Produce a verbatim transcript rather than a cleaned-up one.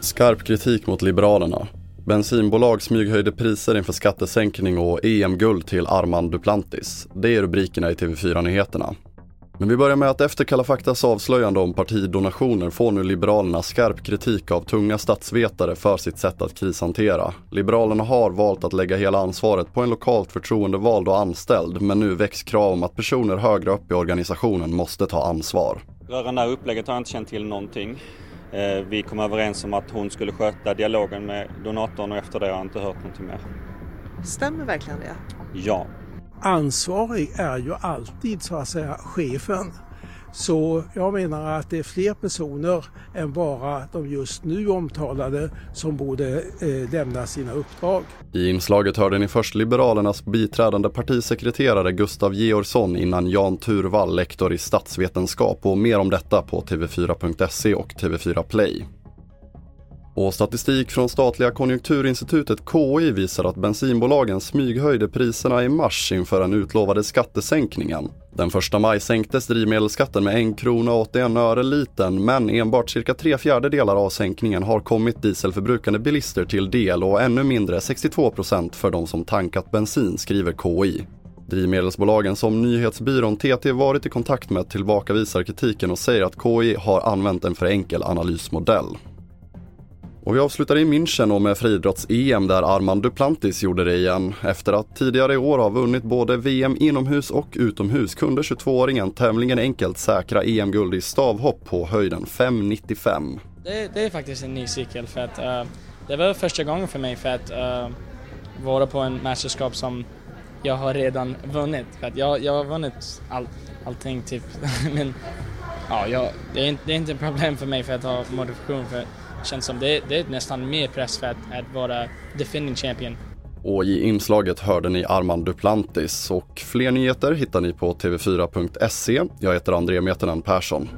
Skarp kritik mot Liberalerna. Bensinbolag smyghöjde priser inför skattesänkning och E M-guld till Armand Duplantis. Det är rubrikerna i T V fyra-nyheterna. Men vi börjar med att efter Kalafaktas avslöjande om partidonationer får nu Liberalerna skarp kritik av tunga statsvetare för sitt sätt att krishantera. Liberalerna har valt att lägga hela ansvaret på en lokalt förtroendevald och anställd, men nu väcks krav om att personer högre upp i organisationen måste ta ansvar. Rörande upplägget har jag inte känt till någonting. Vi kom överens om att hon skulle sköta dialogen med donatorn och efter det har jag inte hört någonting mer. Stämmer verkligen det? Ja. Ansvarig är ju alltid så att säga chefen. Så jag menar att det är fler personer än bara de just nu omtalade som borde eh, lämna sina uppdrag. I inslaget hörde ni först Liberalernas biträdande partisekreterare Gustav Georgsson innan Jan Turvall, lektor i statsvetenskap, och mer om detta på T V fyra punkt se och T V fyra Play. Och statistik från statliga konjunkturinstitutet K I visar att bensinbolagen smyghöjde priserna i mars inför den utlovade skattesänkningen. Den första maj sänktes drivmedelsskatten med en krona och åttioen öre litern, men enbart cirka tre fjärdedelar av sänkningen har kommit dieselförbrukande bilister till del och ännu mindre sextiotvå procent för de som tankat bensin, skriver K I. Drivmedelsbolagen som Nyhetsbyrån T T varit i kontakt med tillbakavisar kritiken och säger att K I har använt en för enkel analysmodell. Och vi avslutar i München och med friidrotts-E M där Armand Duplantis gjorde det igen. Efter att tidigare i år ha vunnit både V M inomhus och utomhus kunde tjugotvååringen tämligen enkelt säkra E M-guld i stavhopp på höjden fem nittiofem. Det, det är faktiskt en ny cykel för att uh, det var första gången för mig för att uh, vara på en mästerskap som jag har redan vunnit. För att jag, jag har vunnit all, allting typ. Men ja, jag, det, är inte, det är inte ett problem för mig för att ha modifikation för känns som det, det är nästan mer press för att, att vara defending champion. Och i inslaget hörde ni Armand Duplantis och fler nyheter hittar ni på T V fyra punkt se. Jag heter André Mätenen Persson.